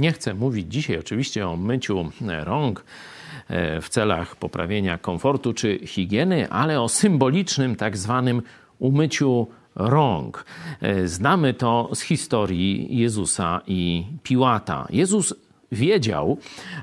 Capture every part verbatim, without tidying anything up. Nie chcę mówić dzisiaj oczywiście o myciu rąk w celach poprawienia komfortu czy higieny, ale o symbolicznym tak zwanym umyciu rąk. Znamy to z historii Jezusa i Piłata. Jezus wiedział,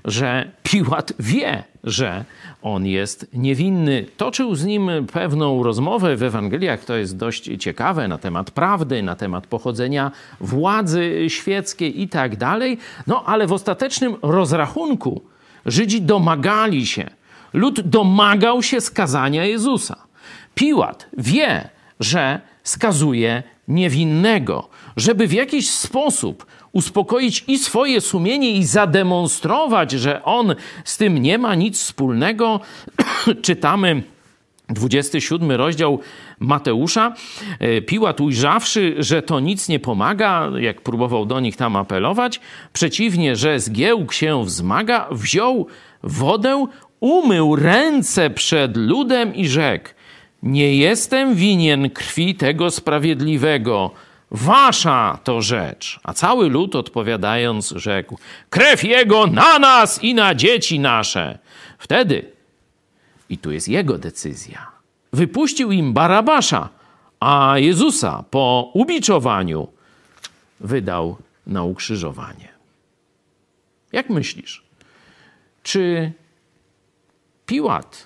że Piłat wie, że on jest niewinny. Toczył z nim pewną rozmowę w Ewangeliach, to jest dość ciekawe, na temat prawdy, na temat pochodzenia władzy świeckiej i tak dalej. No ale w ostatecznym rozrachunku Żydzi domagali się, lud domagał się skazania Jezusa. Piłat wie, że skazuje niewinnego, żeby w jakiś sposób uspokoić i swoje sumienie i zademonstrować, że on z tym nie ma nic wspólnego. Czytamy dwudziesty siódmy rozdział Mateusza. Piłat, ujrzawszy, że to nic nie pomaga, jak próbował do nich tam apelować, przeciwnie, że zgiełk się wzmaga, wziął wodę, umył ręce przed ludem i rzekł: nie jestem winien krwi tego sprawiedliwego. Wasza to rzecz. A cały lud odpowiadając rzekł: krew jego na nas i na dzieci nasze. Wtedy, i tu jest jego decyzja, wypuścił im Barabbasza, a Jezusa po ubiczowaniu wydał na ukrzyżowanie. Jak myślisz? Czy Piłat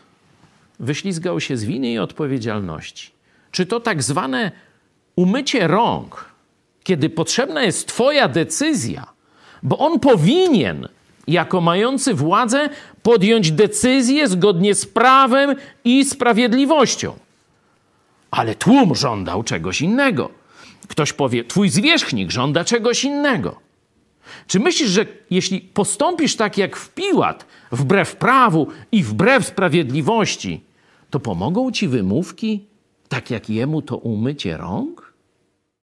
wyślizgał się z winy i odpowiedzialności? Czy to tak zwane umycie rąk, kiedy potrzebna jest twoja decyzja, bo on powinien, jako mający władzę, podjąć decyzję zgodnie z prawem i sprawiedliwością. Ale tłum żądał czegoś innego. Ktoś powie, twój zwierzchnik żąda czegoś innego. Czy myślisz, że jeśli postąpisz tak jak w Piłat, wbrew prawu i wbrew sprawiedliwości, to pomogą ci wymówki, tak jak jemu to umycie rąk?